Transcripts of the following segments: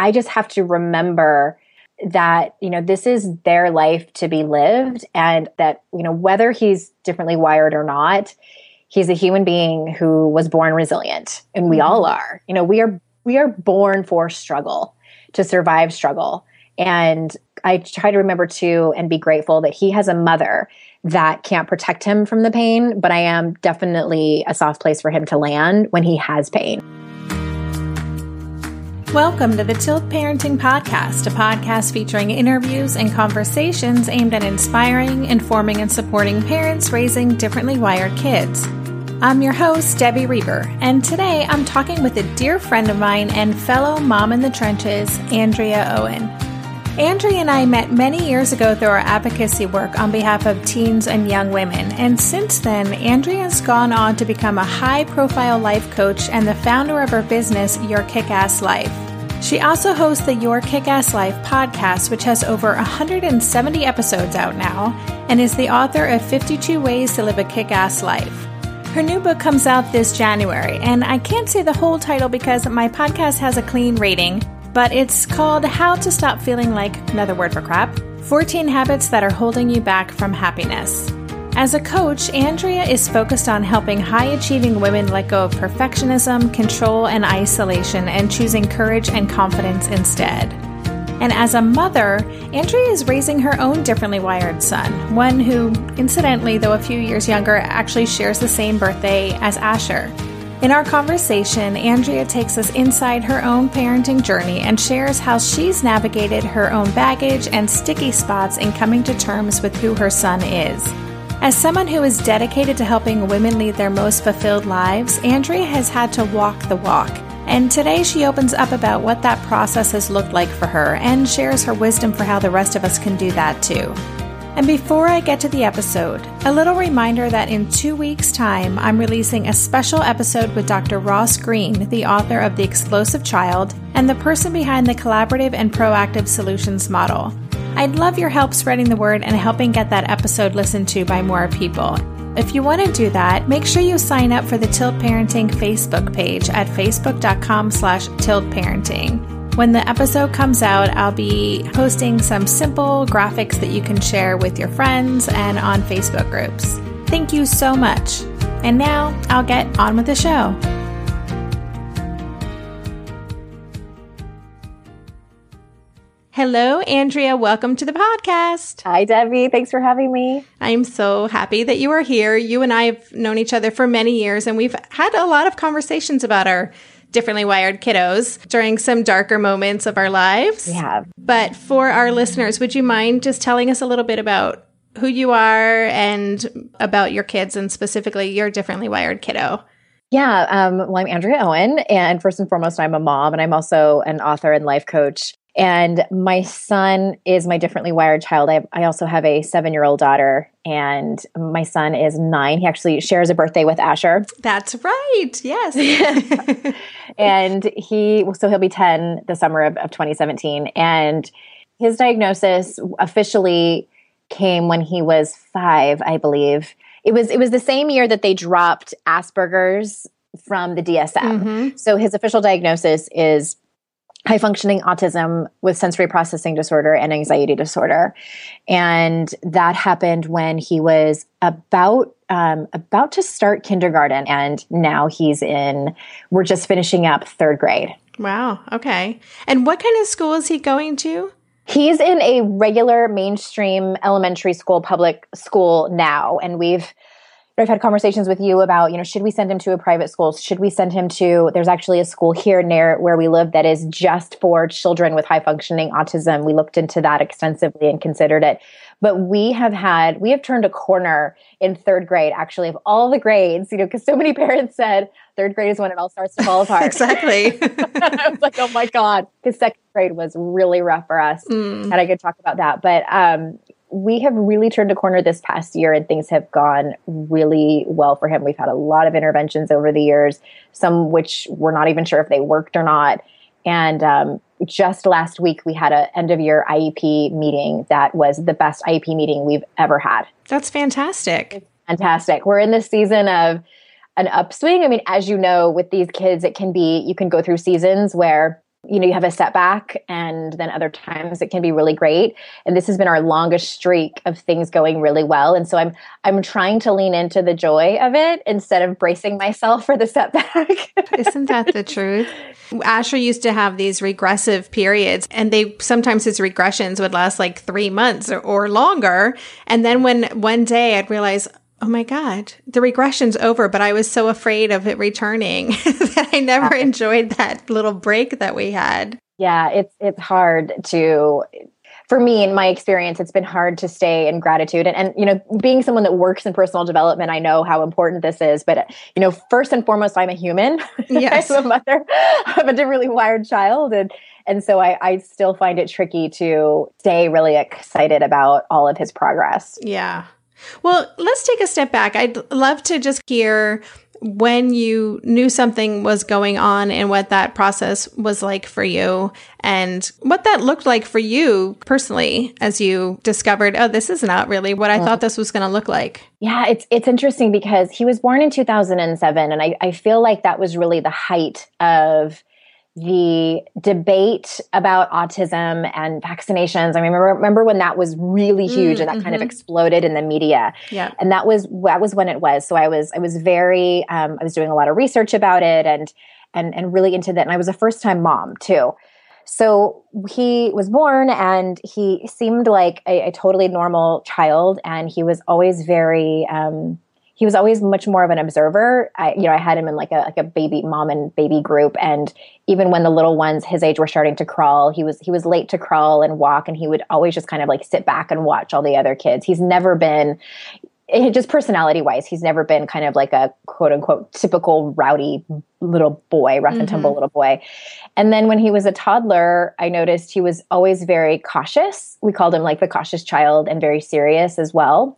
I just have to remember that, you know, this is their life to be lived, and that, you know, whether he's differently wired or not, he's a human being who was born resilient, and we all are. You know, we are born for struggle, to survive struggle. And I try to remember too, and be grateful that he has a mother that can't protect him from the pain, but I am definitely a soft place for him to land when he has pain. Welcome to the Tilt Parenting Podcast, a podcast featuring interviews and conversations aimed at inspiring, informing, and supporting parents raising differently wired kids. I'm your host, Debbie Reber, and today I'm talking with a dear friend of mine and fellow mom in the trenches, Andrea Owen. Andrea and I met many years ago through our advocacy work on behalf of teens and young women, and since then, Andrea's gone on to become a high-profile life coach and the founder of her business, Your Kick-Ass Life. She also hosts the Your Kick-Ass Life podcast, which has over 170 episodes out now, and is the author of 52 Ways to Live a Kick-Ass Life. Her new book comes out this January, and I can't say the whole title because my podcast has a clean rating, but it's called How to Stop Feeling Like, Another Word for Crap, 14 Habits That Are Holding You Back from Happiness. As a coach, Andrea is focused on helping high-achieving women let go of perfectionism, control, and isolation, and choosing courage and confidence instead. And as a mother, Andrea is raising her own differently wired son, one who, incidentally, though a few years younger, actually shares the same birthday as Asher. In our conversation, Andrea takes us inside her own parenting journey and shares how she's navigated her own baggage and sticky spots in coming to terms with who her son is. As someone who is dedicated to helping women lead their most fulfilled lives, Andrea has had to walk the walk. And today she opens up about what that process has looked like for her and shares her wisdom for how the rest of us can do that too. And before I get to the episode, a little reminder that in 2 weeks' time, I'm releasing a special episode with Dr. Ross Greene, the author of The Explosive Child and the person behind the Collaborative and Proactive Solutions model. I'd love your help spreading the word and helping get that episode listened to by more people. If you want to do that, make sure you sign up for the Tilt Parenting Facebook page at facebook.com/tiltparenting. When the episode comes out, I'll be posting some simple graphics that you can share with your friends and on Facebook groups. Thank you so much. And now I'll get on with the show. Hello, Andrea. Welcome to the podcast. Hi, Debbie. Thanks for having me. I'm so happy that you are here. You and I have known each other for many years, and we've had a lot of conversations about our differently wired kiddos during some darker moments of our lives. We have. But for our listeners, would you mind just telling us a little bit about who you are and about your kids, and specifically your differently wired kiddo? Yeah. Well, I'm Andrea Owen, and first and foremost, I'm a mom, and I'm also an author and life coach. And my son is my differently wired child. I also have a 7-year-old daughter, and my son is 9. He actually shares a birthday with Asher. That's right. Yes. And he'll be 10 the summer of 2017. And his diagnosis officially came when he was 5, I believe. It was the same year that they dropped Asperger's from the DSM. Mm-hmm. So his official diagnosis is high-functioning autism with sensory processing disorder and anxiety disorder. And that happened when he was about to start kindergarten, and now we're just finishing up 3rd grade. Wow. Okay. And what kind of school is he going to? He's in a regular mainstream elementary school, public school now. And I've had conversations with you about, you know, should we send him to a private school? Should we send him to, there's actually a school here near where we live that is just for children with high functioning autism. We looked into that extensively and considered it. But we have turned a corner in 3rd grade, actually, of all the grades, you know, because so many parents said 3rd grade is when it all starts to fall apart. Exactly. I was like, oh my God, because 2nd grade was really rough for us. And I could talk about that. But, we have really turned a corner this past year, and things have gone really well for him. We've had a lot of interventions over the years, some which we're not even sure if they worked or not. And just last week, we had an end-of-year IEP meeting that was the best IEP meeting we've ever had. That's fantastic. It's fantastic. We're in this season of an upswing. I mean, as you know, with these kids, you can go through seasons where you know, you have a setback, and then other times it can be really great. And this has been our longest streak of things going really well. And so I'm trying to lean into the joy of it instead of bracing myself for the setback. Isn't that the truth? Asher used to have these regressive periods, and they sometimes his regressions would last like 3 months or longer. And then when one day I'd realize, oh my God, the regression's over, but I was so afraid of it returning that I never enjoyed that little break that we had. Yeah, it's hard to, for me, in my experience, it's been hard to stay in gratitude. And you know, being someone that works in personal development, I know how important this is. But you know, first and foremost, I'm a human. Yes. I'm a mother of a differently wired child. And so I still find it tricky to stay really excited about all of his progress. Yeah. Well, let's take a step back. I'd love to just hear when you knew something was going on and what that process was like for you and what that looked like for you personally as you discovered, oh, this is not really what I thought this was going to look like. Yeah, it's interesting because he was born in 2007, and I feel like that was really the height of the debate about autism and vaccinations. I remember when that was really huge and that kind of exploded in the media. Yeah. And that was when it was. So I was very, I was doing a lot of research about it and really into that. And I was a first time mom too. So he was born and he seemed like a totally normal child. And he was always very, he was always much more of an observer. I had him in like a baby mom and baby group, and even when the little ones his age were starting to crawl, he was late to crawl and walk, and he would always just kind of like sit back and watch all the other kids. He's never been, just personality-wise, he's never been kind of like a quote-unquote typical rowdy little boy, rough and tumble little boy. And then when he was a toddler, I noticed he was always very cautious. We called him like the cautious child, and very serious as well.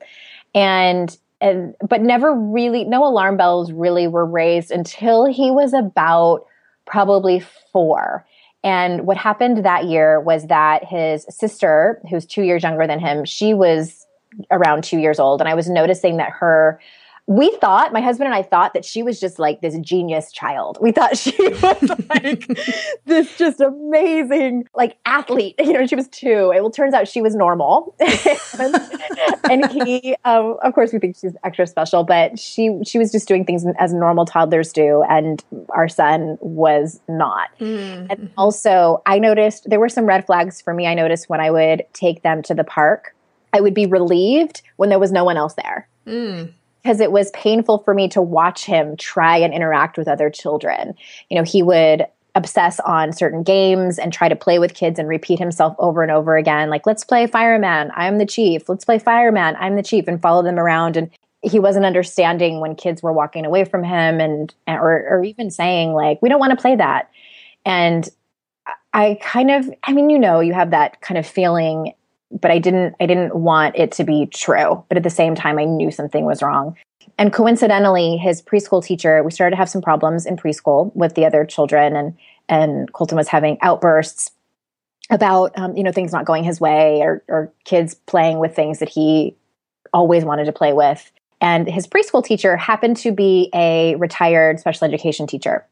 But never really, no alarm bells really were raised until he was about probably 4. And what happened that year was that his sister, who's 2 years younger than him, she was around 2 years old. And I was noticing that my husband and I thought that she was just like this genius child. We thought she was like this just amazing, like athlete. You know, she was 2. It turns out she was normal. And he, of course, we think she's extra special, but she was just doing things as normal toddlers do, and our son was not. And also, I noticed there were some red flags for me. I noticed when I would take them to the park, I would be relieved when there was no one else there. Because it was painful for me to watch him try and interact with other children. You know, he would obsess on certain games and try to play with kids and repeat himself over and over again. Like, let's play fireman, I'm the chief. Let's play fireman, I'm the chief, and follow them around. And he wasn't understanding when kids were walking away from him or even saying like, we don't want to play that. And you have that kind of feeling, but I didn't want it to be true. But at the same time, I knew something was wrong. And coincidentally, his preschool teacher, we started to have some problems in preschool with the other children, and Colton was having outbursts about, things not going his way or kids playing with things that he always wanted to play with. And his preschool teacher happened to be a retired special education teacher.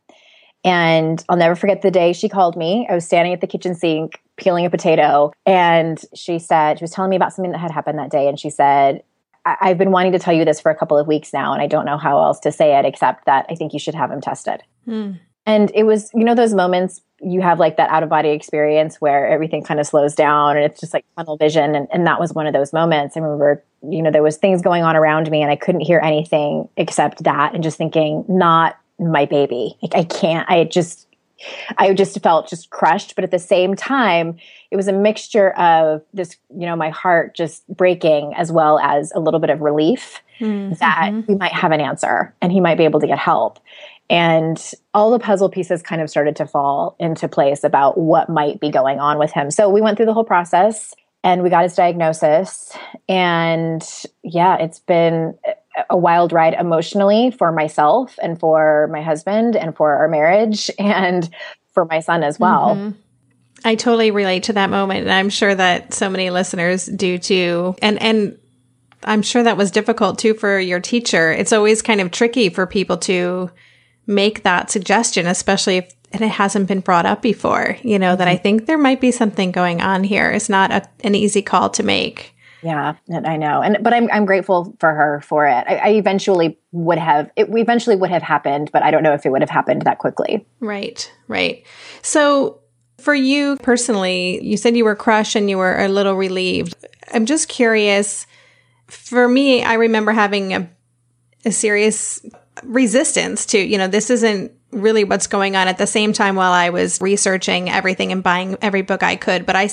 And I'll never forget the day she called me. I was standing at the kitchen sink peeling a potato, and she was telling me about something that had happened that day. And she said, I've been wanting to tell you this for a couple of weeks now, and I don't know how else to say it except that I think you should have him tested. And it was, those moments you have like that out-of-body experience where everything kind of slows down and it's just like tunnel vision. And that was one of those moments. I remember, there was things going on around me and I couldn't hear anything except that, and just thinking, not my baby. Like, I just felt just crushed. But at the same time, it was a mixture of this, my heart just breaking, as well as a little bit of relief that we might have an answer and he might be able to get help. And all the puzzle pieces kind of started to fall into place about what might be going on with him. So we went through the whole process and we got his diagnosis. And yeah, it's been a wild ride emotionally for myself and for my husband and for our marriage and for my son as well. I totally relate to that moment. And I'm sure that so many listeners do too. And I'm sure that was difficult too for your teacher. It's always kind of tricky for people to make that suggestion, especially if and it hasn't been brought up before, you know, that I think there might be something going on here. It's not an easy call to make. Yeah, I know. But I'm grateful for her for it. It eventually would have happened, but I don't know if it would have happened that quickly. Right, right. So for you personally, you said you were crushed and you were a little relieved. I'm just curious. For me, I remember having a serious resistance to, you know, this isn't really what's going on, at the same time while I was researching everything and buying every book I could. But I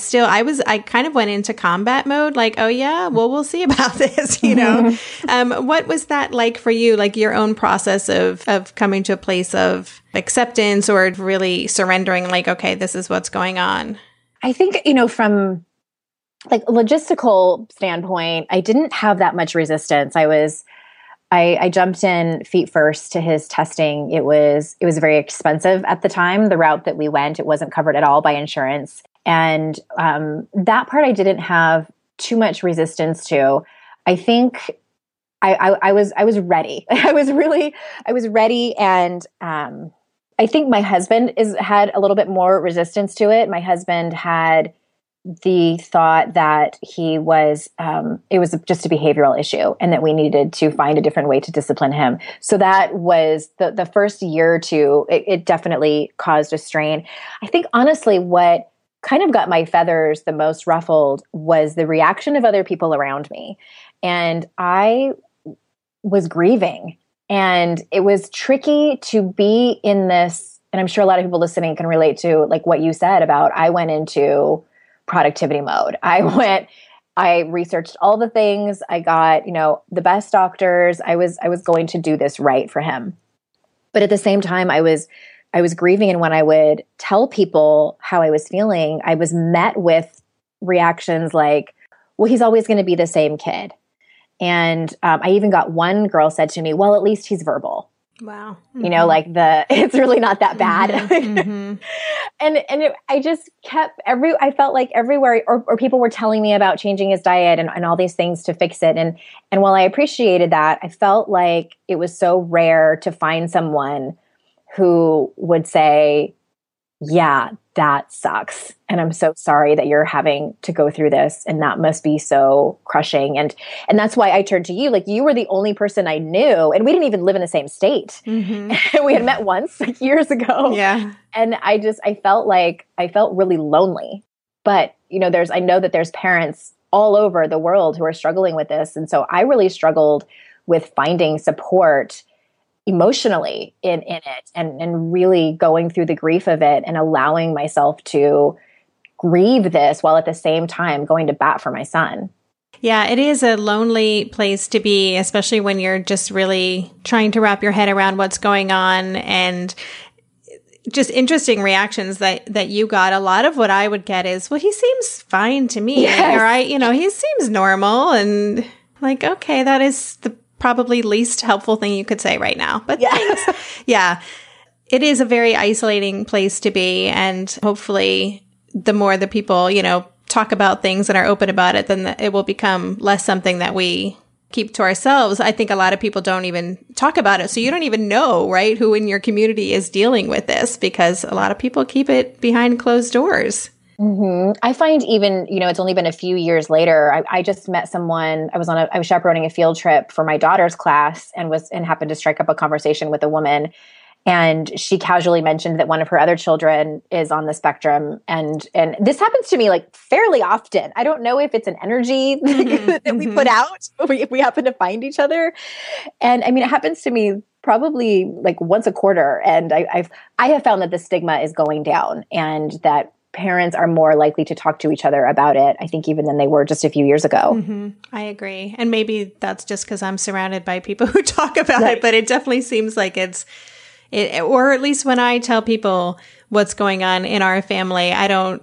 kind of went into combat mode, like, oh yeah, well, we'll see about this, you know? What was that like for you, like your own process of coming to a place of acceptance or really surrendering, like, okay, this is what's going on? I think, you know, from like a logistical standpoint, I didn't have that much resistance. I jumped in feet first to his testing. It was very expensive at the time. The route that we went, it wasn't covered at all by insurance. And that part I didn't have too much resistance to. I think I was ready. I was ready. And I think my husband had a little bit more resistance to it. My husband had the thought that he was, it was just a behavioral issue and that we needed to find a different way to discipline him. So that was the first year or two, it definitely caused a strain. I think honestly, what kind of got my feathers the most ruffled was the reaction of other people around me. And I was grieving, and it was tricky to be in this. And I'm sure a lot of people listening can relate to like what you said about, I went into productivity mode. I researched all the things. I got, you know, the best doctors. I was going to do this right for him. But at the same time, I was grieving. And when I would tell people how I was feeling, I was met with reactions like, well, he's always going to be the same kid. And I even got one girl said to me, well, at least he's verbal. Wow. Mm-hmm. You know, like it's really not that bad. Mm-hmm. I felt like everywhere or people were telling me about changing his diet and all these things to fix it. And while I appreciated that, I felt like it was so rare to find someone who would say, yeah, that sucks. And I'm so sorry that you're having to go through this. And that must be so crushing. And that's why I turned to you. Like, you were the only person I knew, and we didn't even live in the same state. Mm-hmm. We had met once, like, years ago. Yeah. And I felt really lonely, but you know, I know that there's parents all over the world who are struggling with this. And so I really struggled with finding support emotionally in it and really going through the grief of it and allowing myself to grieve this while at the same time going to bat for my son. Yeah, it is a lonely place to be, especially when you're just really trying to wrap your head around what's going on, and just interesting reactions that you got. A lot of what I would get is, well, he seems fine to me. Yes. Or he seems normal, and like, okay, that is the probably least helpful thing you could say right now. But yeah. Yeah, it is a very isolating place to be. And hopefully the more the people, you know, talk about things and are open about it, then it will become less something that we keep to ourselves. I think a lot of people don't even talk about it. So you don't even know, right, who in your community is dealing with this, because a lot of people keep it behind closed doors. Mm-hmm. I find even, you know, it's only been a few years later. I just met someone. I was chaperoning a field trip for my daughter's class and happened to strike up a conversation with a woman. And she casually mentioned that one of her other children is on the spectrum. And this happens to me like fairly often. I don't know if it's an energy mm-hmm. that we put out, if we happen to find each other. And I mean, it happens to me probably like once a quarter. And I have found that the stigma is going down, and that parents are more likely to talk to each other about it, I think, even than they were just a few years ago. Mm-hmm. I agree. And maybe that's just because I'm surrounded by people who talk about right. it, but it definitely seems like it's, or at least when I tell people what's going on in our family, I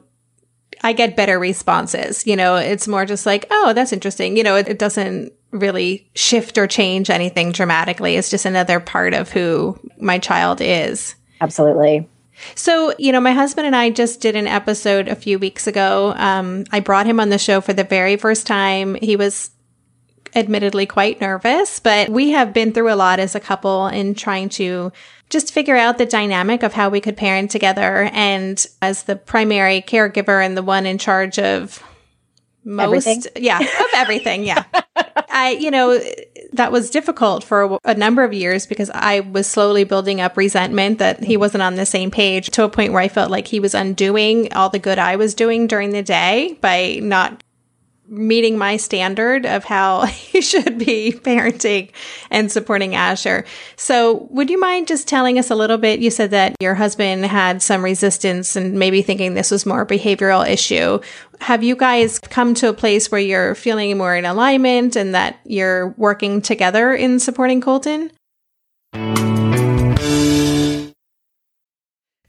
get better responses. You know, it's more just like, oh, that's interesting. You know, it doesn't really shift or change anything dramatically. It's just another part of who my child is. Absolutely. So, you know, my husband and I just did an episode a few weeks ago. I brought him on the show for the very first time. He was admittedly quite nervous, but we have been through a lot as a couple in trying to just figure out the dynamic of how we could parent together. And as the primary caregiver and the one in charge of most, everything. Yeah. That was difficult for a number of years because I was slowly building up resentment that he wasn't on the same page, to a point where I felt like he was undoing all the good I was doing during the day by not meeting my standard of how he should be parenting and supporting Asher. So would you mind just telling us a little bit? You said that your husband had some resistance and maybe thinking this was more a behavioral issue. Have you guys come to a place where you're feeling more in alignment and that you're working together in supporting Colton?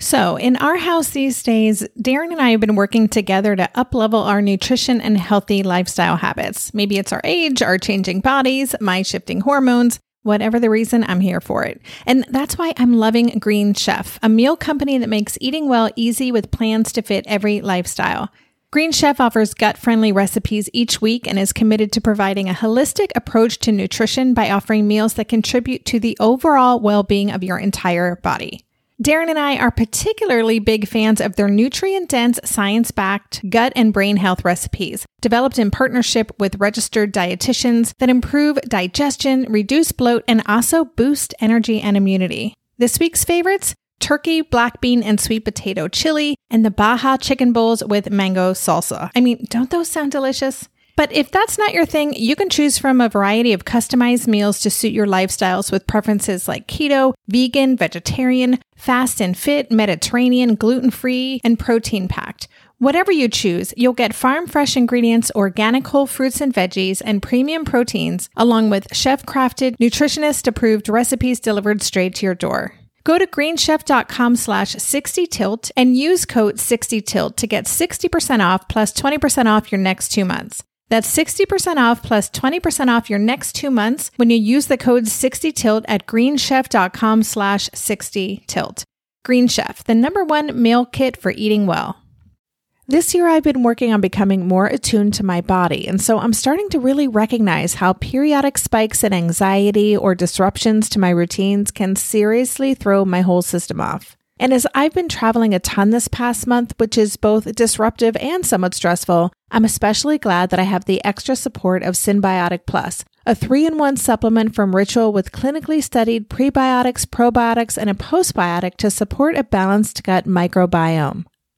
So in our house these days, Darren and I have been working together to up-level our nutrition and healthy lifestyle habits. Maybe it's our age, our changing bodies, my shifting hormones, whatever the reason, I'm here for it. And that's why I'm loving Green Chef, a meal company that makes eating well easy with plans to fit every lifestyle. Green Chef offers gut-friendly recipes each week and is committed to providing a holistic approach to nutrition by offering meals that contribute to the overall well-being of your entire body. Darren and I are particularly big fans of their nutrient-dense, science-backed gut and brain health recipes, developed in partnership with registered dietitians that improve digestion, reduce bloat, and also boost energy and immunity. This week's favorites? Turkey, black bean, and sweet potato chili, and the Baja chicken bowls with mango salsa. I mean, don't those sound delicious? But if that's not your thing, you can choose from a variety of customized meals to suit your lifestyles with preferences like keto, vegan, vegetarian, fast and fit, Mediterranean, gluten-free, and protein-packed. Whatever you choose, you'll get farm-fresh ingredients, organic whole fruits and veggies, and premium proteins, along with chef-crafted, nutritionist-approved recipes delivered straight to your door. Go to greenchef.com/60tilt and use code 60tilt to get 60% off plus 20% off your next 2 months. That's 60% off plus 20% off your next 2 months when you use the code 60tilt at greenchef.com/60tilt. Green Chef, the #1 meal kit for eating well. This year, I've been working on becoming more attuned to my body, and so I'm starting to really recognize how periodic spikes in anxiety or disruptions to my routines can seriously throw my whole system off. And as I've been traveling a ton this past month, which is both disruptive and somewhat stressful, I'm especially glad that I have the extra support of Synbiotic Plus, a 3-in-1 supplement from Ritual with clinically studied prebiotics, probiotics, and a postbiotic to support a balanced gut microbiome.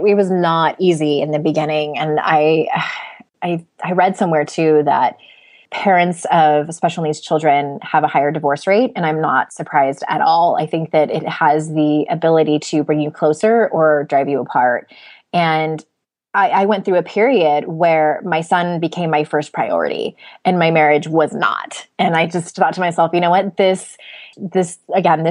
It was not easy in the beginning, and I read somewhere too that parents of special needs children have a higher divorce rate, and I'm not surprised at all. I think that it has the ability to bring you closer or drive you apart. And I went through a period where my son became my first priority and my marriage was not. And I just thought to myself, you know what, this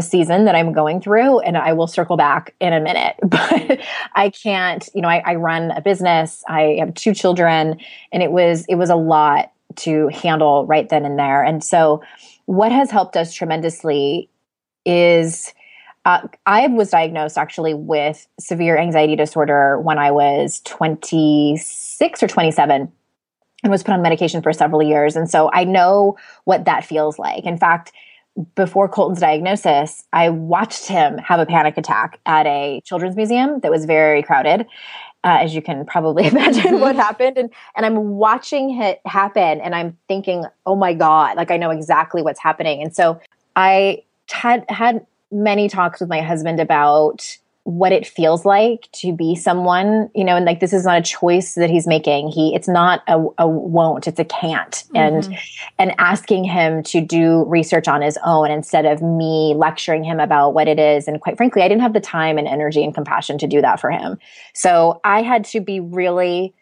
season that I'm going through, and I will circle back in a minute, but I can't, I run a business, I have 2 children, and it was a lot to handle right then and there. And so what has helped us tremendously is I was diagnosed actually with severe anxiety disorder when I was 26 or 27 and was put on medication for several years. And so I know what that feels like. In fact, before Colton's diagnosis, I watched him have a panic attack at a children's museum that was very crowded, as you can probably imagine what happened. And I'm watching it happen and I'm thinking, oh my God, like I know exactly what's happening. And so I had many talks with my husband about what it feels like to be someone, you know, and like, this is not a choice that he's making. It's not a won't, it's a can't. Mm-hmm. And asking him to do research on his own instead of me lecturing him about what it is. And quite frankly, I didn't have the time and energy and compassion to do that for him. So I had to be really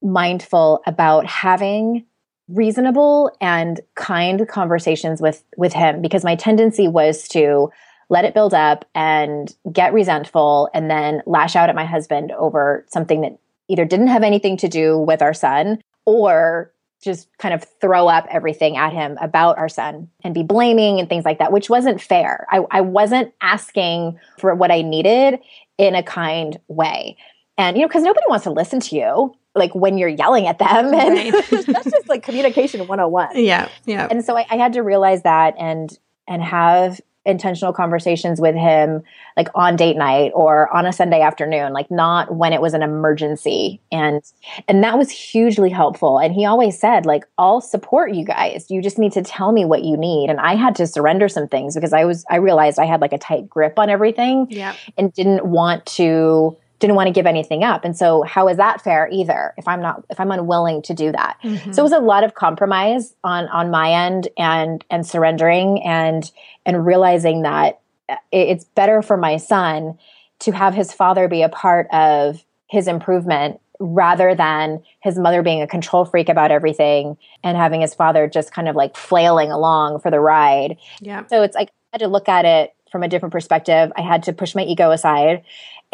mindful about having reasonable and kind conversations with him, because my tendency was to let it build up and get resentful and then lash out at my husband over something that either didn't have anything to do with our son or just kind of throw up everything at him about our son and be blaming and things like that, which wasn't fair. I wasn't asking for what I needed in a kind way. And, you know, because nobody wants to listen to you, like when you're yelling at them. And right. That's just like communication 101. Yeah. Yeah. And so I had to realize that and have intentional conversations with him, like on date night or on a Sunday afternoon, like not when it was an emergency. And that was hugely helpful. And he always said, like, I'll support you guys. You just need to tell me what you need. And I had to surrender some things because I realized I had like a tight grip on everything and didn't want to give anything up. And so how is that fair either if I'm unwilling to do that? Mm-hmm. So it was a lot of compromise on my end and surrendering and realizing that it's better for my son to have his father be a part of his improvement rather than his mother being a control freak about everything and having his father just kind of like flailing along for the ride. Yeah. So it's like I had to look at it from a different perspective. I had to push my ego aside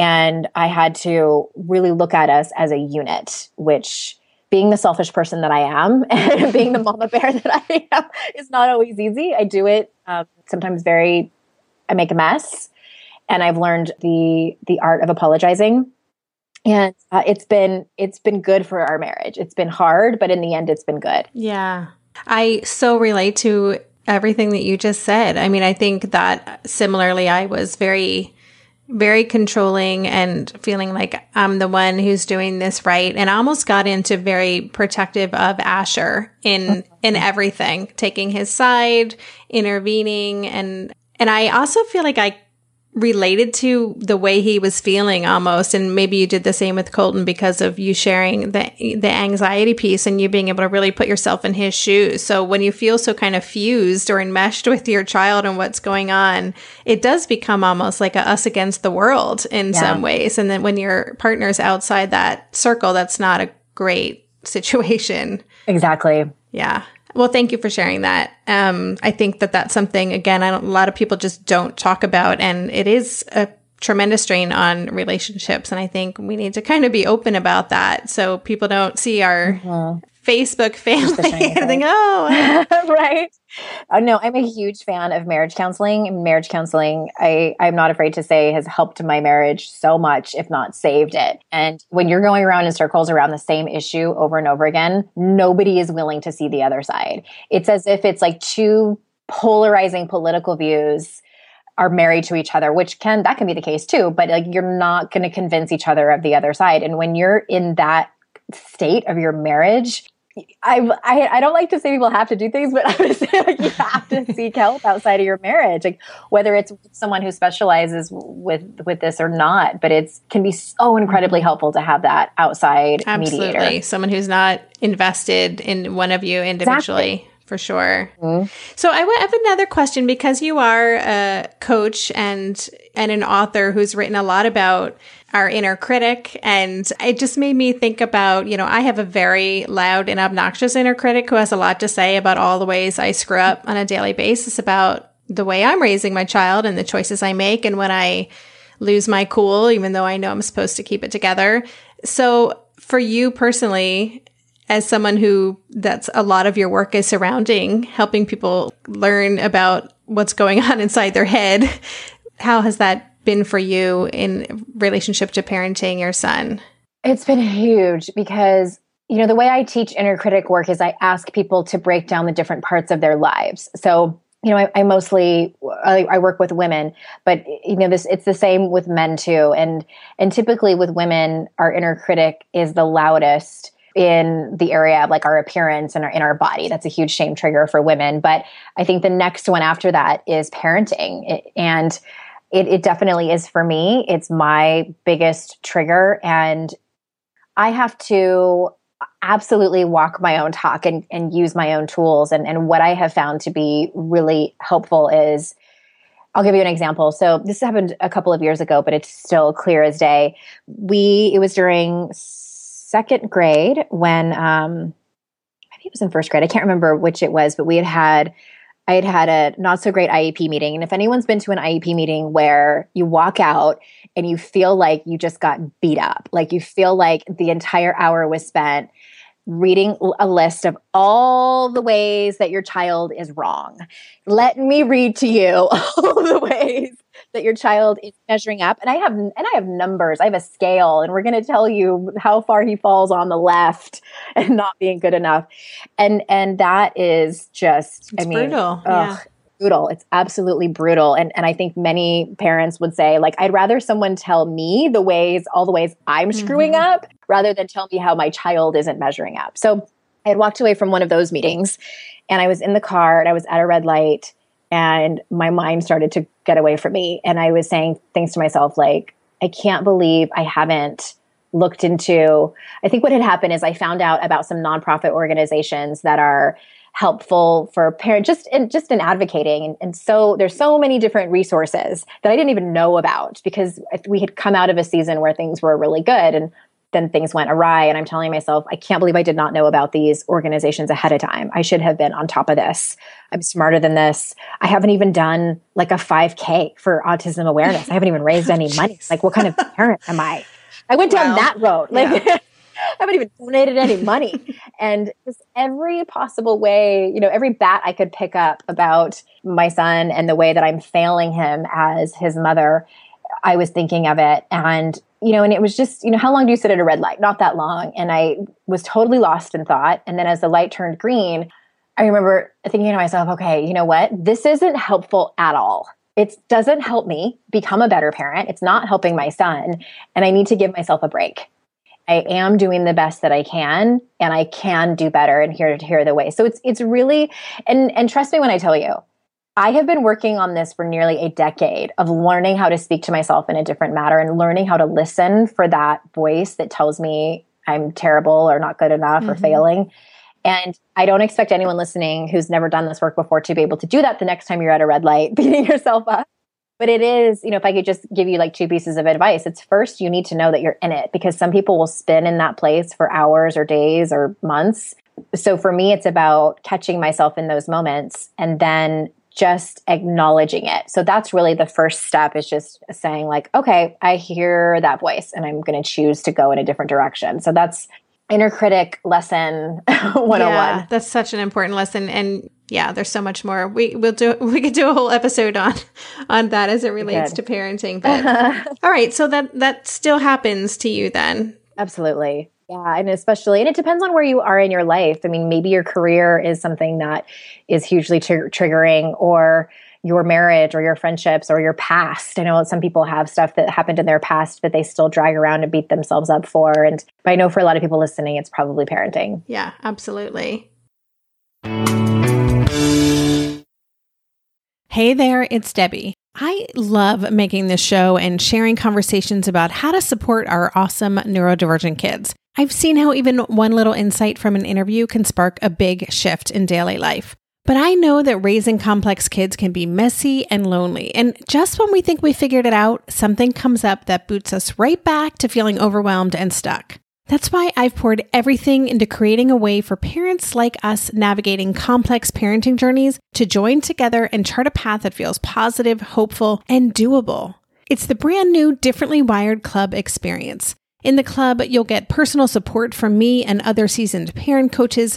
and I had to really look at us as a unit, which being the selfish person that I am and being the mama bear that I am is not always easy. I do it sometimes I make a mess, and I've learned the art of apologizing. And it's been good for our marriage. It's been hard, but in the end it's been good. Yeah. I so relate to everything that you just said. I mean, I think that similarly, I was very, very controlling and feeling like I'm the one who's doing this right. And I almost got into very protective of Asher in everything, taking his side, intervening. And I also feel like I related to the way he was feeling almost. And maybe you did the same with Colton because of you sharing the anxiety piece and you being able to really put yourself in his shoes. So when you feel so kind of fused or enmeshed with your child and what's going on, it does become almost like a us against the world in some ways. And then when your partner's outside that circle, that's not a great situation. Exactly. Yeah. Well, thank you for sharing that. I think that that's something, again, a lot of people just don't talk about, and it is a tremendous strain on relationships. And I think we need to kind of be open about that so people don't see our Facebook family and think, oh. Right. Oh, no, I'm a huge fan of marriage counseling. Marriage counseling, I'm not afraid to say, has helped my marriage so much, if not saved it. And when you're going around in circles around the same issue over and over again, nobody is willing to see the other side. It's as if it's like two polarizing political views are married to each other, which that can be the case too, but like you're not going to convince each other of the other side. And when you're in that state of your marriage, I don't like to say people have to do things, but I would say like you have to seek help outside of your marriage, like whether it's someone who specializes with this or not. But it can be so incredibly helpful to have that outside mediator. Absolutely, someone who's not invested in one of you individually. Exactly. For sure. Mm-hmm. So I have another question, because you are a coach and an author who's written a lot about our inner critic. And it just made me think about, you know, I have a very loud and obnoxious inner critic who has a lot to say about all the ways I screw up on a daily basis about the way I'm raising my child and the choices I make and when I lose my cool, even though I know I'm supposed to keep it together. So for you personally, as someone who that's a lot of your work is surrounding, helping people learn about what's going on inside their head, how has that been for you in relationship to parenting your son? It's been huge because, you know, the way I teach inner critic work is I ask people to break down the different parts of their lives. So, you know, I mostly work with women, but you know, it's the same with men too. And typically with women, our inner critic is the loudest. in the area of like our appearance and in our body. That's a huge shame trigger for women. But I think the next one after that is parenting. It definitely is for me. It's my biggest trigger. And I have to absolutely walk my own talk and use my own tools. And what I have found to be really helpful is, I'll give you an example. So this happened a couple of years ago, but it's still clear as day. It was during second grade when, I think it was in first grade. I can't remember which it was, but I had a not so great IEP meeting. And if anyone's been to an IEP meeting where you walk out and you feel like you just got beat up, like you feel like the entire hour was spent reading a list of all the ways that your child is wrong. Let me read to you all the ways that your child is measuring up. And I have numbers. I have a scale, and we're going to tell you how far he falls on the left and not being good enough. And that is just, it's brutal. Ugh, yeah. Brutal. It's absolutely brutal. And I think many parents would say, like, I'd rather someone tell me all the ways I'm screwing up rather than tell me how my child isn't measuring up. So I had walked away from one of those meetings, and I was in the car, and I was at a red light, and my mind started to get away from me. And I was saying things to myself like, I can't believe I haven't looked into, I think what had happened is I found out about some nonprofit organizations that are helpful for parents, just in advocating. And so there's so many different resources that I didn't even know about, because we had come out of a season where things were really good, and then things went awry. And I'm telling myself, I can't believe I did not know about these organizations ahead of time. I should have been on top of this. I'm smarter than this. I haven't even done like a 5K for autism awareness. I haven't even raised any money. Like, what kind of parent am I? I went down that road. Like, yeah. I haven't even donated any money. And just every possible way, every bat I could pick up about my son and the way that I'm failing him as his mother, I was thinking of it. And and it was just, how long do you sit at a red light? Not that long. And I was totally lost in thought. And then as the light turned green, I remember thinking to myself, okay, you know what? This isn't helpful at all. It doesn't help me become a better parent. It's not helping my son. And I need to give myself a break. I am doing the best that I can, and I can do better, and here are the ways. So it's really, and trust me when I tell you, I have been working on this for nearly a decade of learning how to speak to myself in a different manner, and learning how to listen for that voice that tells me I'm terrible or not good enough or failing. And I don't expect anyone listening who's never done this work before to be able to do that the next time you're at a red light beating yourself up. But it is, if I could just give you like two pieces of advice, it's first, you need to know that you're in it, because some people will spin in that place for hours or days or months. So for me, it's about catching myself in those moments and then just acknowledging it. So that's really the first step, is just saying like, okay, I hear that voice and I'm going to choose to go in a different direction. So that's inner critic lesson 101. Yeah, that's such an important lesson. And yeah, there's so much more. We could do a whole episode on that as it relates to parenting. But all right, so that still happens to you then. Absolutely. Yeah, and especially, and it depends on where you are in your life. I mean, maybe your career is something that is hugely triggering, or your marriage, or your friendships, or your past. I know some people have stuff that happened in their past that they still drag around and beat themselves up for. And but I know for a lot of people listening, it's probably parenting. Yeah, absolutely. Hey there, it's Debbie. I love making this show and sharing conversations about how to support our awesome neurodivergent kids. I've seen how even one little insight from an interview can spark a big shift in daily life. But I know that raising complex kids can be messy and lonely. And just when we think we figured it out, something comes up that boots us right back to feeling overwhelmed and stuck. That's why I've poured everything into creating a way for parents like us navigating complex parenting journeys to join together and chart a path that feels positive, hopeful, and doable. It's the brand new Differently Wired Club experience. In the club, you'll get personal support from me and other seasoned parent coaches,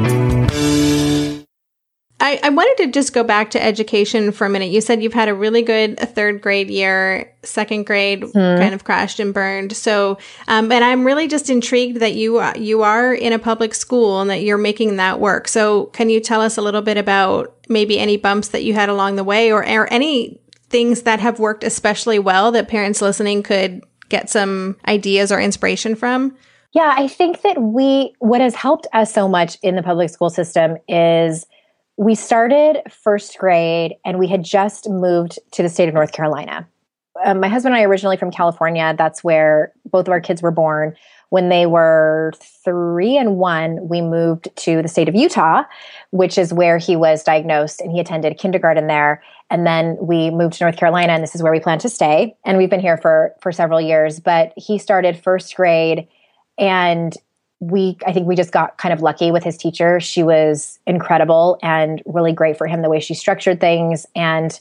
I wanted to just go back to education for a minute. You said you've had a really good third grade year, second grade kind of crashed and burned. So, and I'm really just intrigued that you are in a public school and that you're making that work. So can you tell us a little bit about maybe any bumps that you had along the way, or any things that have worked especially well that parents listening could get some ideas or inspiration from? Yeah, I think that what has helped us so much in the public school system is we started first grade and we had just moved to the state of North Carolina. My husband and I are originally from California. That's where both of our kids were born. When they were 3 and 1, we moved to the state of Utah, which is where he was diagnosed, and he attended kindergarten there. And then we moved to North Carolina, and this is where we plan to stay. And we've been here for several years, but he started first grade, and I think we just got kind of lucky with his teacher. She was incredible and really great for him, the way she structured things. And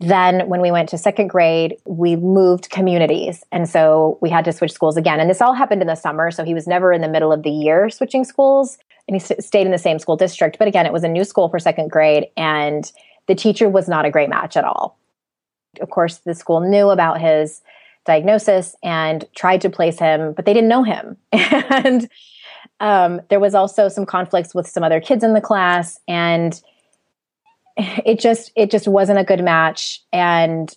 then when we went to second grade, we moved communities. And so we had to switch schools again. And this all happened in the summer. So he was never in the middle of the year switching schools, and he stayed in the same school district. But again, it was a new school for second grade, and the teacher was not a great match at all. Of course, the school knew about his diagnosis and tried to place him, but they didn't know him. And there was also some conflicts with some other kids in the class, and it just wasn't a good match, and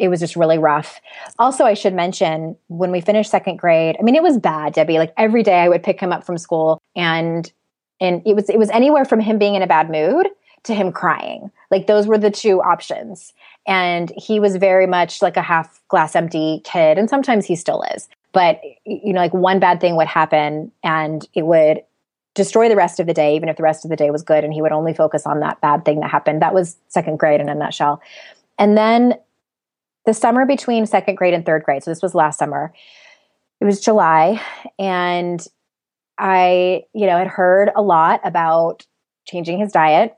it was just really rough. Also, I should mention, when we finished second grade, I mean, it was bad, Debbie. Like, every day I would pick him up from school, and it was anywhere from him being in a bad mood to him crying. Like, those were the two options. And he was very much like a half glass empty kid. And sometimes he still is, but you know, like, one bad thing would happen and it would destroy the rest of the day, even if the rest of the day was good. And he would only focus on that bad thing that happened. That was second grade in a nutshell. And then the summer between second grade and third grade, so this was last summer, it was July. And I, had heard a lot about changing his diet.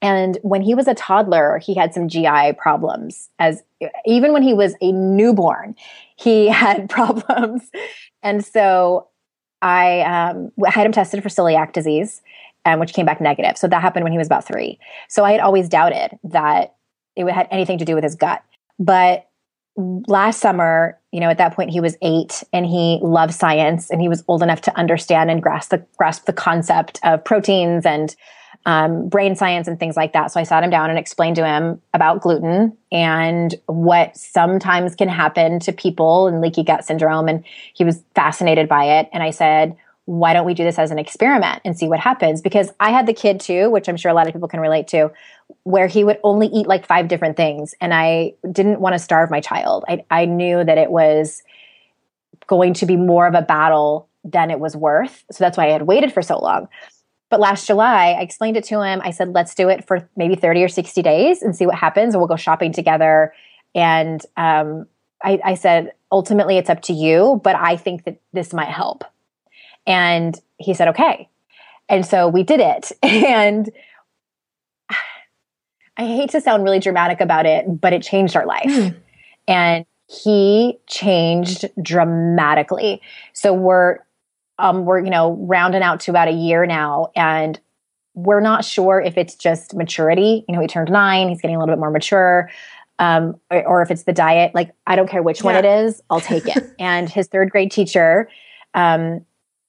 And when he was a toddler, he had some GI problems. Even when he was a newborn, he had problems. And so I had him tested for celiac disease, which came back negative. So that happened when he was about 3. So I had always doubted that it had anything to do with his gut. But last summer, at that point he was 8, and he loved science, and he was old enough to understand and grasp the concept of proteins and brain science and things like that. So I sat him down and explained to him about gluten and what sometimes can happen to people in leaky gut syndrome. And he was fascinated by it. And I said, why don't we do this as an experiment and see what happens? Because I had the kid too, which I'm sure a lot of people can relate to, where he would only eat like 5 different things. And I didn't want to starve my child. I knew that it was going to be more of a battle than it was worth. So that's why I had waited for so long. But last July, I explained it to him. I said, let's do it for maybe 30 or 60 days and see what happens. And we'll go shopping together. And I said, ultimately, it's up to you, but I think that this might help. And he said, okay. And so we did it. And I hate to sound really dramatic about it, but it changed our life. And he changed dramatically. So we're, you know, rounding out to about a year now, and we're not sure if it's just maturity. You know, he turned 9, he's getting a little bit more mature, or if it's the diet. Like, I don't care which one it is, I'll take it. And his 3rd grade teacher,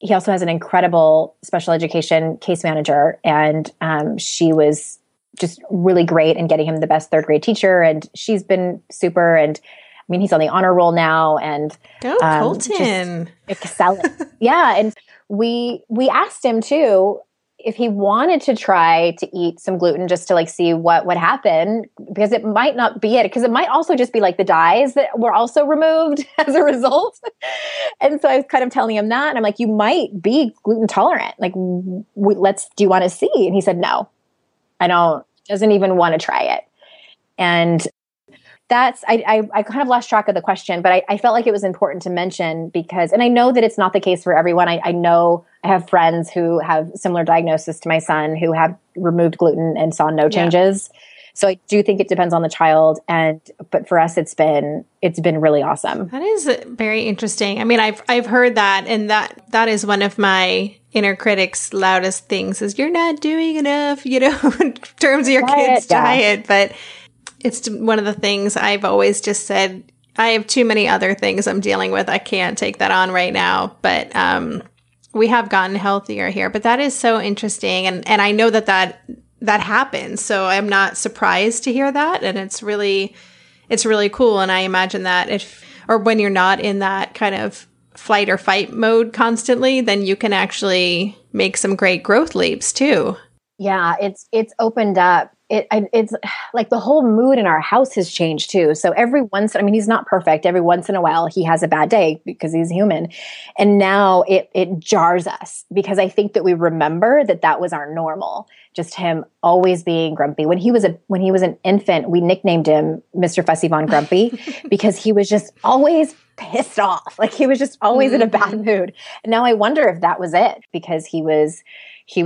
he also has an incredible special education case manager, and she was just really great in getting him the best 3rd grade teacher, and she's been super. And I mean, he's on the honor roll now, and go Colton, just excelling. Yeah, and we asked him too if he wanted to try to eat some gluten just to like see what would happen, because it might not be it, because it might also just be like the dyes that were also removed as a result. And so I was kind of telling him that, and I'm like, you might be gluten tolerant. Like, do you want to see? And he said, no, I don't, doesn't even want to try it. And that's, I kind of lost track of the question, but I felt like it was important to mention because, and I know that it's not the case for everyone. I know I have friends who have similar diagnosis to my son who have removed gluten and saw no changes. Yeah. So I do think it depends on the child. But for us, it's been really awesome. That is very interesting. I mean, I've heard that, and that is one of my inner critic's loudest things is you're not doing enough, you know, in terms of your kid's diet, but it's one of the things I've always just said, I have too many other things I'm dealing with. I can't take that on right now, but we have gotten healthier here. But that is so interesting. And I know that happens. So I'm not surprised to hear that. And it's really cool. And I imagine that when you're not in that kind of flight or fight mode constantly, then you can actually make some great growth leaps too. Yeah. It's opened up. It's like the whole mood in our house has changed too. So he's not perfect. Every once in a while, he has a bad day because he's human. And now it jars us because I think that we remember that was our normal, just him always being grumpy. When he was an infant, we nicknamed him Mr. Fussy Von Grumpy because he was just always pissed off. Like he was just always in a bad mood. And now I wonder if that was it because he was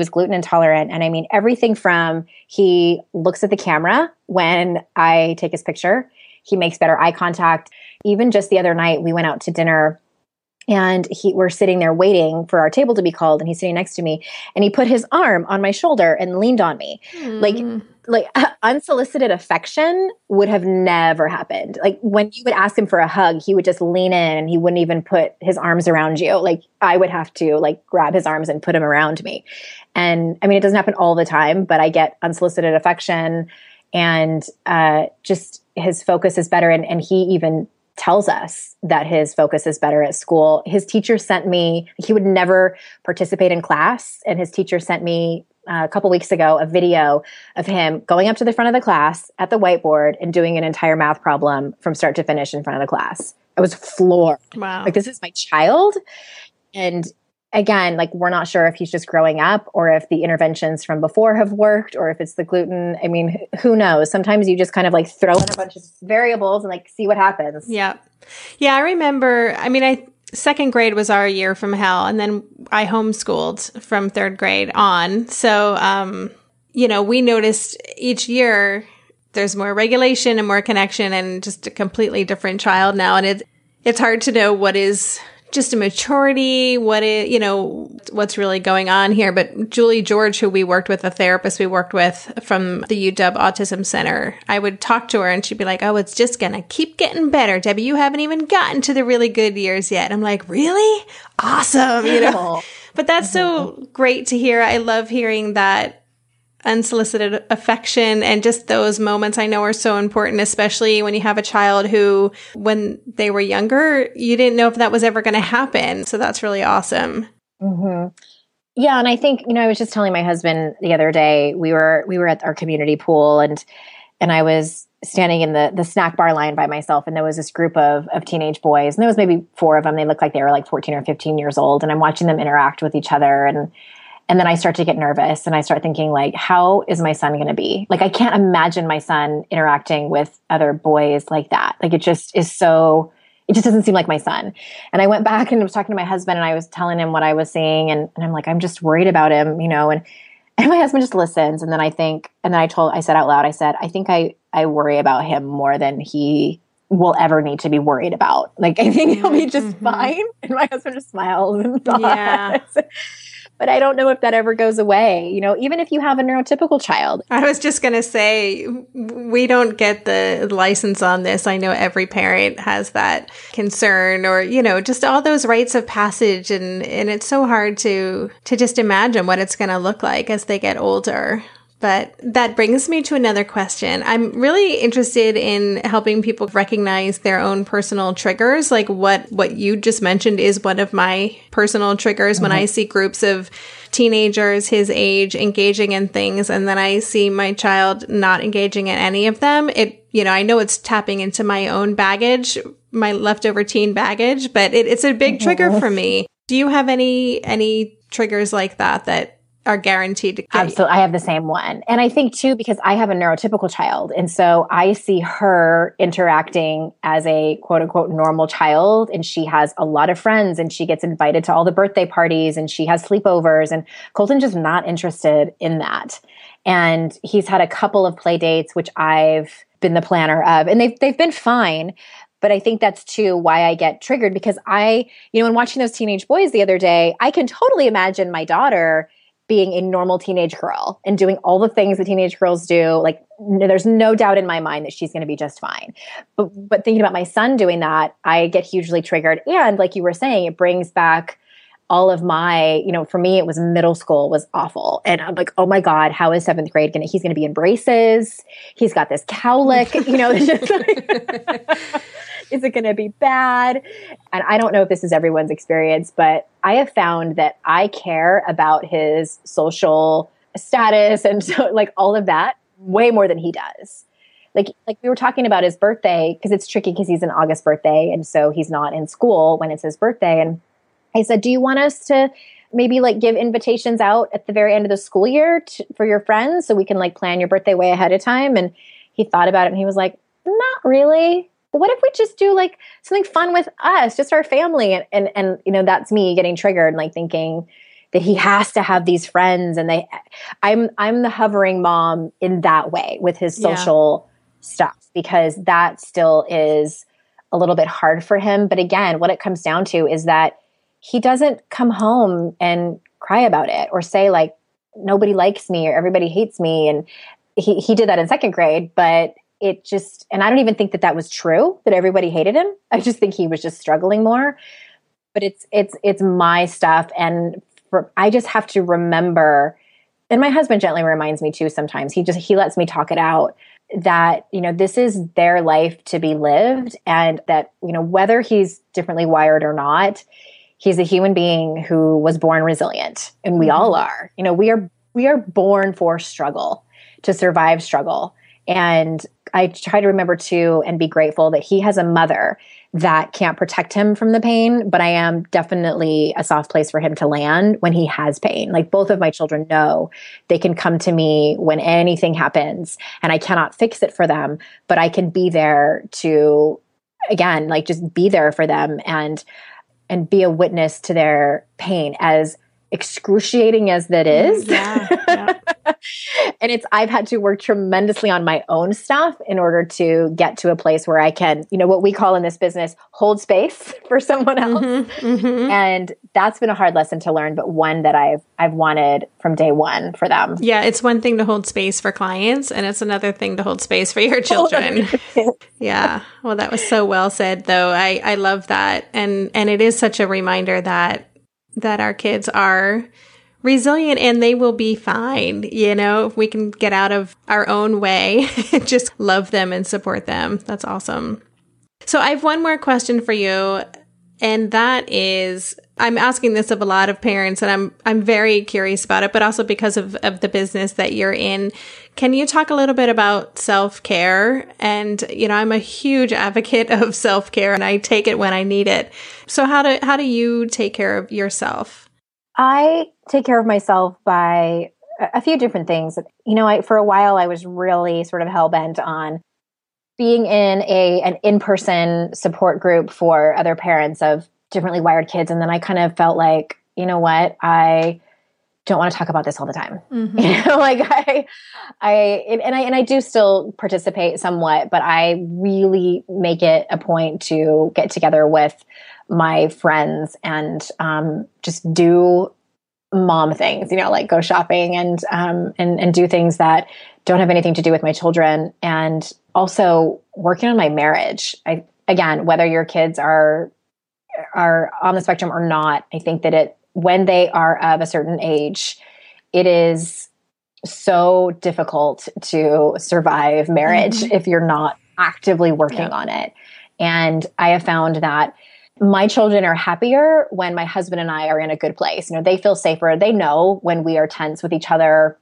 gluten intolerant. And I mean, everything from he looks at the camera when I take his picture, he makes better eye contact. Even just the other night, we went out to dinner and we're sitting there waiting for our table to be called. And he's sitting next to me and he put his arm on my shoulder and leaned on me. Like unsolicited affection would have never happened. Like when you would ask him for a hug, he would just lean in and he wouldn't even put his arms around you. Like I would have to like grab his arms and put him around me. And I mean, it doesn't happen all the time, but I get unsolicited affection and just his focus is better. And he even tells us that his focus is better at school. His teacher sent me, he would never participate in class. And his teacher sent me a couple weeks ago a video of him going up to the front of the class at the whiteboard and doing an entire math problem from start to finish in front of the class. I was floored. Wow. Like, this is my child. And again, like, we're not sure if he's just growing up or if the interventions from before have worked or if it's the gluten. I mean, who knows? Sometimes you just kind of like throw in a bunch of variables and like see what happens. Yeah. Yeah. I remember, I mean, 2nd grade was our year from hell. And then I homeschooled from 3rd grade on. So, you know, we noticed each year there's more regulation and more connection and just a completely different child now. And it's hard to know what is just a maturity, what's really going on here. But Julie George, who we worked with, a therapist we worked with from the UW Autism Center, I would talk to her and she'd be like, oh, it's just going to keep getting better. Debbie, you haven't even gotten to the really good years yet. I'm like, really? Awesome. You know, but that's so great to hear. I love hearing that unsolicited affection and just those moments I know are so important, especially when you have a child who, when they were younger, you didn't know if that was ever going to happen. So that's really awesome. Mm-hmm. Yeah. And I think, you know, I was just telling my husband the other day, we were at our community pool and I was standing in the snack bar line by myself. And there was this group of teenage boys, and there was maybe four of them. They looked like they were like 14 or 15 years old. And I'm watching them interact with each other. And then I start to get nervous, and I start thinking, like, how is my son going to be? Like, I can't imagine my son interacting with other boys like that. Like, it just doesn't seem like my son. And I went back and I was talking to my husband, and I was telling him what I was seeing, and I'm like, I'm just worried about him, you know, and my husband just listens. And then I said out loud, I think I worry about him more than he will ever need to be worried about. Like, I think he'll be just mm-hmm. fine. And my husband just smiles and nods. Yeah. But I don't know if that ever goes away, you know, even if you have a neurotypical child. I was just going to say, we don't get the license on this. I know every parent has that concern, or, you know, just all those rites of passage. And it's so hard to just imagine what it's going to look like as they get older. But that brings me to another question. I'm really interested in helping people recognize their own personal triggers. Like what you just mentioned is one of my personal triggers mm-hmm. when I see groups of teenagers his age engaging in things, and then I see my child not engaging in any of them. It, you know, I know it's tapping into my own baggage, my leftover teen baggage, but it's a big mm-hmm. trigger for me. Do you have any triggers like that are guaranteed to get? Absolutely. I have the same one. And I think too, because I have a neurotypical child. And so I see her interacting as a quote unquote normal child. And she has a lot of friends, and she gets invited to all the birthday parties, and she has sleepovers, and Colton's just not interested in that. And he's had a couple of play dates, which I've been the planner of, and they've been fine. But I think that's too why I get triggered, because I, you know, in watching those teenage boys the other day, I can totally imagine my daughter being a normal teenage girl and doing all the things that teenage girls do. Like, there's no doubt in my mind that she's going to be just fine. But thinking about my son doing that, I get hugely triggered. And like you were saying, it brings back all of my, you know, for me, it was middle school was awful. And I'm like, oh my God, how is 7th grade he's going to be in braces. He's got this cowlick, you know, it's just like, is it going to be bad? And I don't know if this is everyone's experience, but I have found that I care about his social status and so, like, all of that way more than he does. Like we were talking about his birthday, because it's tricky because he's an August birthday, and so he's not in school when it's his birthday. And I said, do you want us to maybe like give invitations out at the very end of the school year for your friends so we can like plan your birthday way ahead of time? And he thought about it, and he was like, not really. What if we just do like something fun with us, just our family? And you know, that's me getting triggered, like thinking that he has to have these friends, and I'm the hovering mom in that way with his social stuff, because that still is a little bit hard for him. But again, what it comes down to is that he doesn't come home and cry about it or say like, nobody likes me or everybody hates me. And he did that in 2nd grade, but it just, and I don't even think that was true, that everybody hated him. I just think he was just struggling more. But it's my stuff. And I just have to remember, and my husband gently reminds me too sometimes, he lets me talk it out, that, you know, this is their life to be lived, and that, you know, whether he's differently wired or not, he's a human being who was born resilient, and we all are. You know, we are born for struggle, to survive struggle. And I try to remember too, and be grateful that he has a mother that can't protect him from the pain, but I am definitely a soft place for him to land when he has pain. Like, both of my children know they can come to me when anything happens, and I cannot fix it for them, but I can be there to, again, like, just be there for them and be a witness to their pain, as excruciating as that is. Yeah, yeah. And I've had to work tremendously on my own stuff in order to get to a place where I can, you know, what we call in this business, hold space for someone else. Mm-hmm, mm-hmm. And that's been a hard lesson to learn, but one that I've wanted from day one for them. Yeah. It's one thing to hold space for clients, and it's another thing to hold space for your children. Yeah. Well, that was so well said though. I love that. And it is such a reminder that our kids are resilient and they will be fine. You know, if we can get out of our own way, just love them and support them. That's awesome. So I have one more question for you. And that is, I'm asking this of a lot of parents, and I'm very curious about it, but also because of the business that you're in. Can you talk a little bit about self-care? And, you know, I'm a huge advocate of self-care, and I take it when I need it. So how do you take care of yourself? I take care of myself by a few different things. You know, for a while, I was really sort of hell-bent on being in an in-person support group for other parents of differently wired kids. And then I kind of felt like, you know what, I don't want to talk about this all the time. Mm-hmm. You know, like I do still participate somewhat, but I really make it a point to get together with my friends and just do mom things, you know, like go shopping and do things that don't have anything to do with my children. And also working on my marriage. Again, whether your kids are on the spectrum or not, I think that when they are of a certain age, it is so difficult to survive marriage mm-hmm. if you're not actively working yeah. on it. And I have found that my children are happier when my husband and I are in a good place. You know, they feel safer. They know when we are tense with each other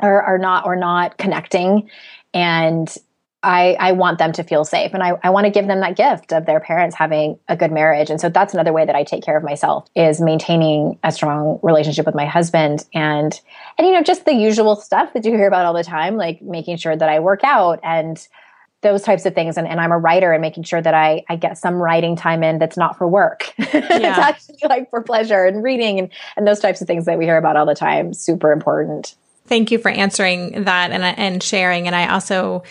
or not connecting. And I want them to feel safe. And I want to give them that gift of their parents having a good marriage. And so that's another way that I take care of myself, is maintaining a strong relationship with my husband. And you know, just the usual stuff that you hear about all the time, like making sure that I work out and those types of things. And I'm a writer, and making sure that I get some writing time in that's not for work. Yeah. It's actually like for pleasure and reading and those types of things that we hear about all the time. Super important. Thank you for answering that and sharing. And I also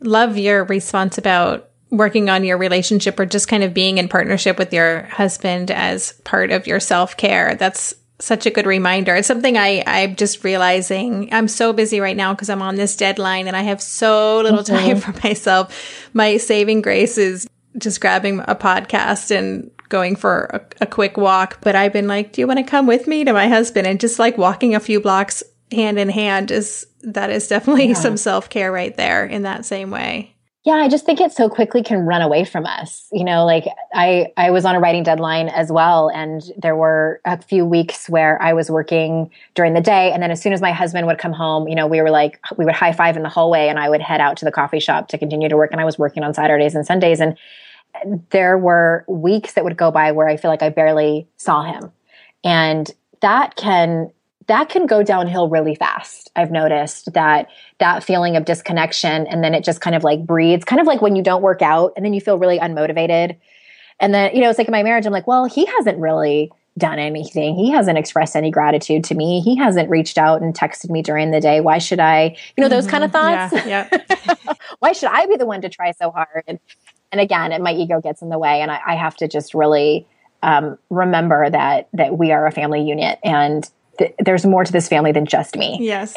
love your response about working on your relationship, or just kind of being in partnership with your husband as part of your self-care. That's such a good reminder. It's something I'm just realizing. I'm so busy right now because I'm on this deadline and I have so little time for myself. My saving grace is just grabbing a podcast and going for a quick walk. But I've been like, do you want to come with me to my husband? And just like walking a few blocks hand in hand is definitely some self-care right there in that same way. Yeah. I just think it so quickly can run away from us. You know, like I was on a writing deadline as well. And there were a few weeks where I was working during the day. And then as soon as my husband would come home, you know, we would high five in the hallway, and I would head out to the coffee shop to continue to work. And I was working on Saturdays and Sundays. And there were weeks that would go by where I feel like I barely saw him. And that can go downhill really fast. I've noticed that feeling of disconnection, and then it just kind of like breeds, kind of like when you don't work out and then you feel really unmotivated. And then, you know, it's like in my marriage, I'm like, well, he hasn't really done anything. He hasn't expressed any gratitude to me. He hasn't reached out and texted me during the day. Why should I, you know, those kind of thoughts? Yeah, yeah. Why should I be the one to try so hard? And again, my ego gets in the way, and I have to just really remember that we are a family unit, and there's more to this family than just me. Yes.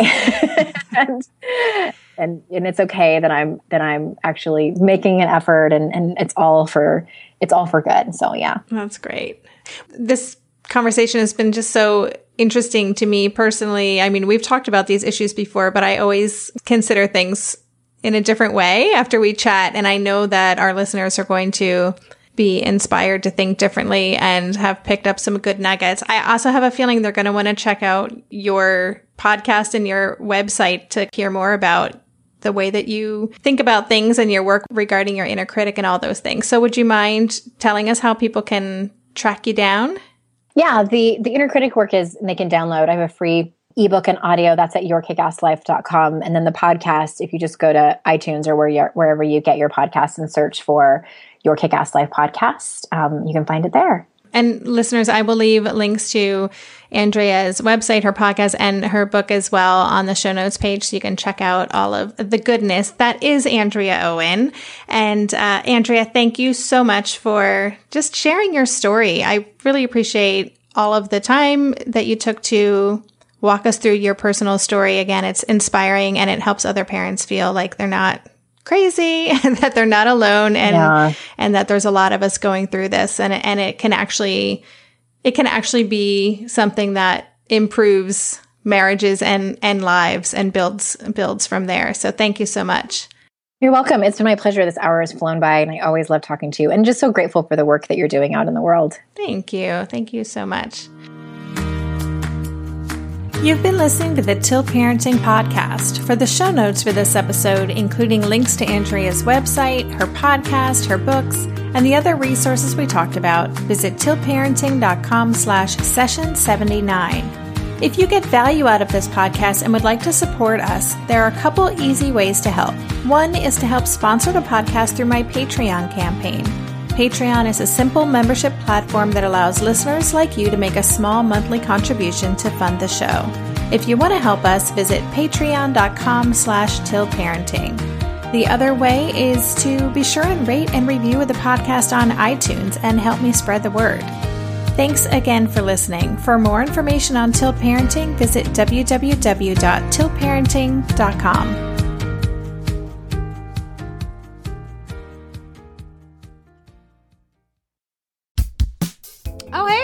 and it's okay that I'm actually making an effort, and it's all for good. So yeah. That's great. This conversation has been just so interesting to me personally. I mean, we've talked about these issues before, but I always consider things in a different way after we chat. And I know that our listeners are going to be inspired to think differently and have picked up some good nuggets. I also have a feeling they're going to want to check out your podcast and your website to hear more about the way that you think about things and your work regarding your inner critic and all those things. So would you mind telling us how people can track you down? Yeah, the inner critic work is, they can download. I have a free ebook and audio that's at yourkickasslife.com. And then the podcast, if you just go to iTunes or wherever you get your podcasts and search for Your Kick-Ass Life podcast, you can find it there. And listeners, I will leave links to Andrea's website, her podcast, and her book as well on the show notes page, so you can check out all of the goodness that is Andrea Owen. And Andrea, thank you so much for just sharing your story. I really appreciate all of the time that you took to walk us through your personal story. Again, it's inspiring, and it helps other parents feel like they're not crazy and that they're not alone, and that there's a lot of us going through this, and it can actually be something that improves marriages and lives and builds from there. So thank you so much. You're welcome. It's been my pleasure. This hour has flown by, and I always love talking to you, and just so grateful for the work that you're doing out in the world. Thank you. Thank you so much. You've been listening to the Tilt Parenting Podcast. For the show notes for this episode, including links to Andrea's website, her podcast, her books, and the other resources we talked about, visit tiltparenting.com/session79. If you get value out of this podcast and would like to support us, there are a couple easy ways to help. One is to help sponsor the podcast through my Patreon campaign. Patreon is a simple membership platform that allows listeners like you to make a small monthly contribution to fund the show. If you want to help us, visit patreon.com/tiltparenting. The other way is to be sure and rate and review the podcast on iTunes and help me spread the word. Thanks again for listening. For more information on Tilt Parenting, visit www.tiltparenting.com. Oh, hey,